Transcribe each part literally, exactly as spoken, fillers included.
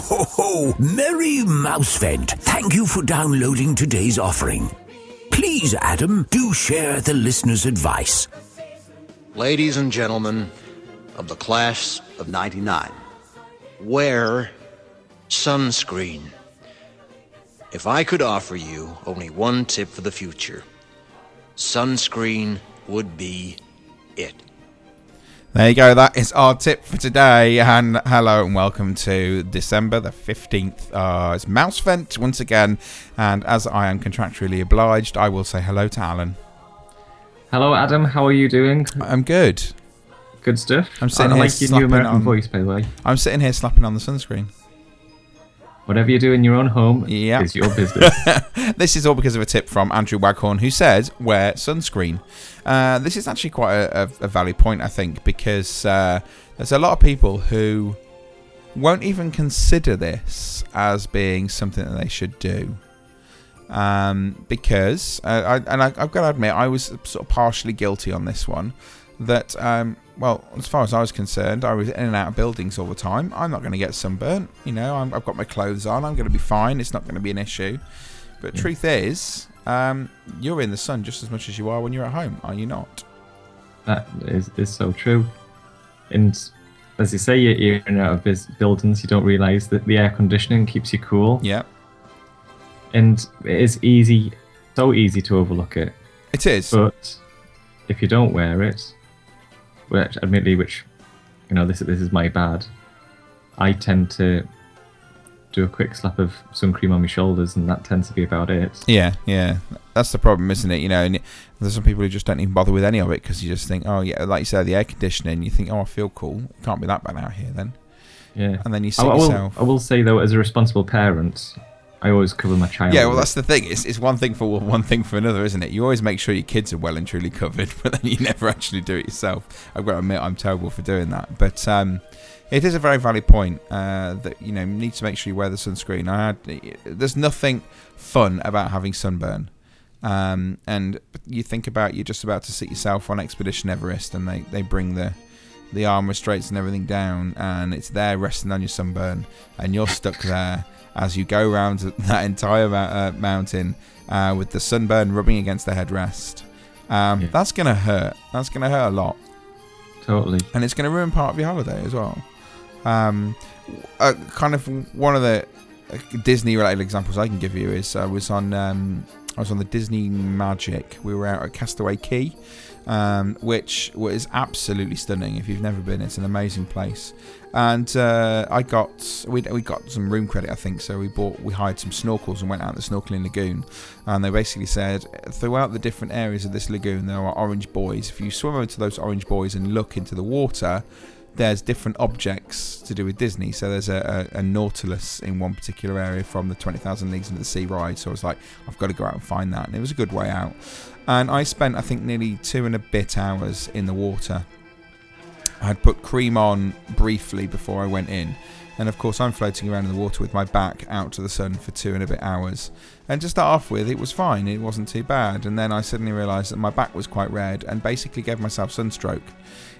Ho, ho, ho! Merry Mousevent! Thank you for downloading today's offering. Please, Adam, do share the listener's advice. Ladies and gentlemen of the class of ninety-nine, wear sunscreen. If I could offer you only one tip for the future, sunscreen would be it. There you go, that is our tip for today, and hello and welcome to December the fifteenth. Uh, it's Mousevent once again, and as I am contractually obliged, I will say hello to Alan. Hello Adam, how are you doing? I'm good. Good stuff. I'm sitting I here like your slapping new American on, voice, by the way. I'm sitting here slapping on the sunscreen. Whatever you do in your own home yeah. is your business. This is all because of a tip from Andrew Waghorn, who says, wear sunscreen. Uh, this is actually quite a, a, a valid point, I think, because uh, there's a lot of people who won't even consider this as being something that they should do. Um, because, uh, I, and I, I've got to admit, I was sort of partially guilty on this one, that, um, well, as far as I was concerned, I was in and out of buildings all the time. I'm not going to get sunburnt. You know, I'm, I've got my clothes on. I'm going to be fine. It's not going to be an issue. But yeah. Truth is, um, you're in the sun just as much as you are when you're at home, are you not? That is, is so true. And as you say, you're in and out of buildings. You don't realise that the air conditioning keeps you cool. Yeah. And it is easy, so easy to overlook it. It is. But if you don't wear it, which admittedly, which, you know, this this is my bad. I tend to do a quick slap of sun cream on my shoulders, and that tends to be about it. Yeah, yeah, that's the problem, isn't it? You know, and there's some people who just don't even bother with any of it because you just think, oh yeah, like you said, the air conditioning. You think, oh, I feel cool. It can't be that bad out here then. Yeah, and then you see I, I yourself. Will, I will say though, as a responsible parent, I always cover my child. Yeah, well, that's the thing. It's it's one thing for one thing for another, isn't it? You always make sure your kids are well and truly covered, but then you never actually do it yourself. I've got to admit, I'm terrible for doing that. But um, it is a very valid point uh, that, you know, you need to make sure you wear the sunscreen. I had, there's nothing fun about having sunburn. Um, and you think about you're just about to sit yourself on Expedition Everest, and they, they bring the... the arm restraints and everything down, and it's there resting on your sunburn, and you're stuck there as you go around that entire uh, mountain uh, with the sunburn rubbing against the headrest. Um, yeah. That's going to hurt. That's going to hurt a lot. Totally. And it's going to ruin part of your holiday as well. Um, uh, kind of one of the Disney-related examples I can give you is I was on um, I was on the Disney Magic. We were out at Castaway Cay. Um, which was absolutely stunning. If you've never been, it's an amazing place. And uh, I got we we got some room credit, I think. So we bought we hired some snorkels and went out the snorkeling lagoon. And they basically said throughout the different areas of this lagoon there are orange buoys. If you swim over to those orange buoys and look into the water, there's different objects to do with Disney. So there's a, a, a Nautilus in one particular area from the twenty thousand Leagues Under the Sea ride. So I was like, I've got to go out and find that. And it was a good way out. And I spent, I think, nearly two and a bit hours in the water. I had put cream on briefly before I went in. And, of course, I'm floating around in the water with my back out to the sun for two and a bit hours. And to start off with, it was fine. It wasn't too bad. And then I suddenly realised that my back was quite red and basically gave myself sunstroke.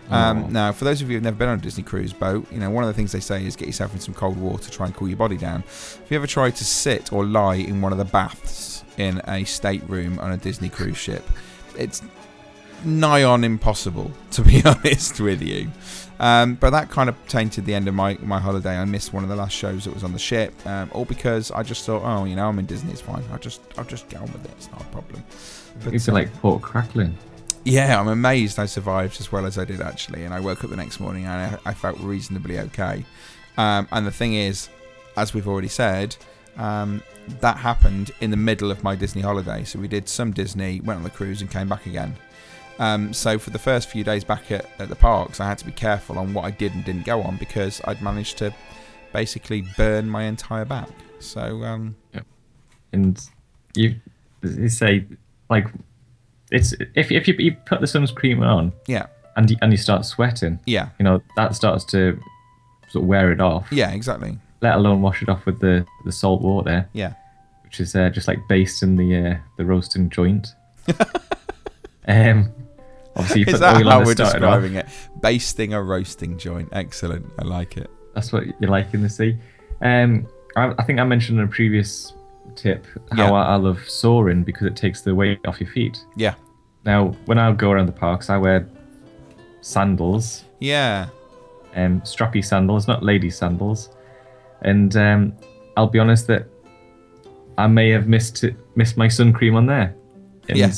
Um, now, for those of you who've never been on a Disney cruise boat, you know, one of the things they say is get yourself in some cold water, try and cool your body down. If you ever tried to sit or lie in one of the baths in a stateroom on a Disney cruise ship, it's nigh on impossible, to be honest with you. Um, but that kind of tainted the end of my, my holiday. I missed one of the last shows that was on the ship, um, all because I just thought, oh, you know, I'm in Disney, it's fine. I'll just, I'll just get on with it. It's not a problem. But, you feel like pork crackling. Yeah, I'm amazed I survived as well as I did, actually. And I woke up the next morning and I, I felt reasonably okay. Um, and the thing is, as we've already said, um, that happened in the middle of my Disney holiday. So we did some Disney, went on the cruise and came back again. Um, so for the first few days back at, at the parks, I had to be careful on what I did and didn't go on because I'd managed to basically burn my entire back. So, um, yeah. And you, you say, like... It's if if you, you put the sunscreen on, yeah, and you, and you start sweating, yeah, you know that starts to sort of wear it off. Yeah, exactly. Let alone wash it off with the, the salt water. Yeah, which is uh, just like basting the uh, the roasting joint. um, obviously, you put is that oil how on we're describing off. It? Basting a roasting joint. Excellent, I like it. That's what you like in the sea. Um, I, I think I mentioned in a previous tip how yeah. I, I love soaring because it takes the weight off your feet. Yeah. Now, when I go around the parks, I wear sandals. Yeah. Um, strappy sandals, not lady sandals. And um, I'll be honest that I may have missed it, missed my sun cream on there. And yeah.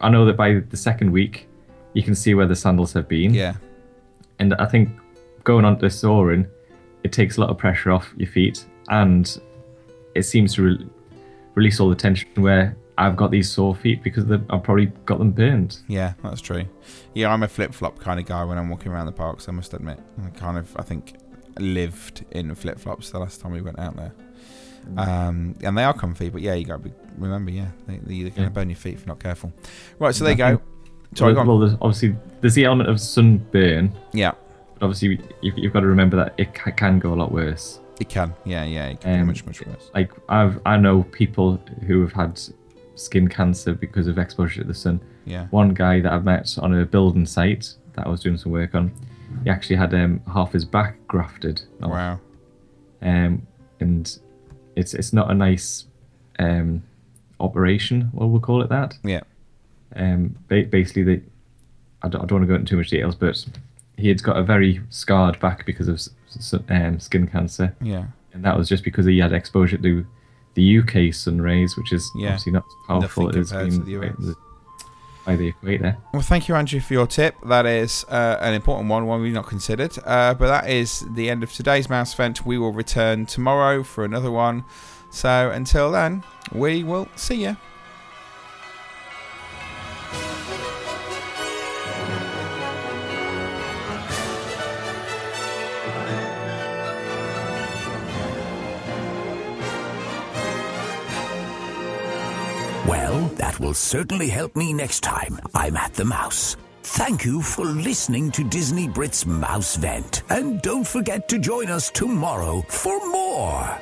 I know that by the second week, you can see where the sandals have been. Yeah. And I think going on to soaring, it takes a lot of pressure off your feet, and it seems to re- release all the tension where I've got these sore feet because the, I've probably got them burned. Yeah, that's true. Yeah, I'm a flip-flop kind of guy when I'm walking around the parks, I must admit. I kind of, I think, lived in flip-flops the last time we went out there. Um, and they are comfy, but yeah, you got to remember, yeah, they, they, they're going to yeah. burn your feet if you're not careful. Right, so there you go. Sorry, well, go on. Well, there's obviously, there's the element of sunburn. Yeah. But obviously, you've, you've got to remember that it can go a lot worse. It can, yeah, yeah, it can um, be much, much worse. Like, I've, I know people who have had skin cancer because of exposure to the sun. Yeah. One guy that I met on a building site that I was doing some work on, he actually had um, half his back grafted. Off. Wow. Um, and it's it's not a nice um, operation, well, we'll call it that. Yeah. Um, ba- basically, the, I, don't, I don't want to go into too much details, but he had got a very scarred back because of um, skin cancer. Yeah. And that was just because he had exposure to the U K sun rays, which is yeah. obviously not as powerful as the by the equator. Well, thank you, Andrew, for your tip. That is uh, an important one, one we've not considered. Uh, but that is the end of today's Mousevent. We will return tomorrow for another one. So until then, we will see you. Well, that will certainly help me next time I'm at the Mouse. Thank you for listening to Disney Brit's Mousevent. And don't forget to join us tomorrow for more.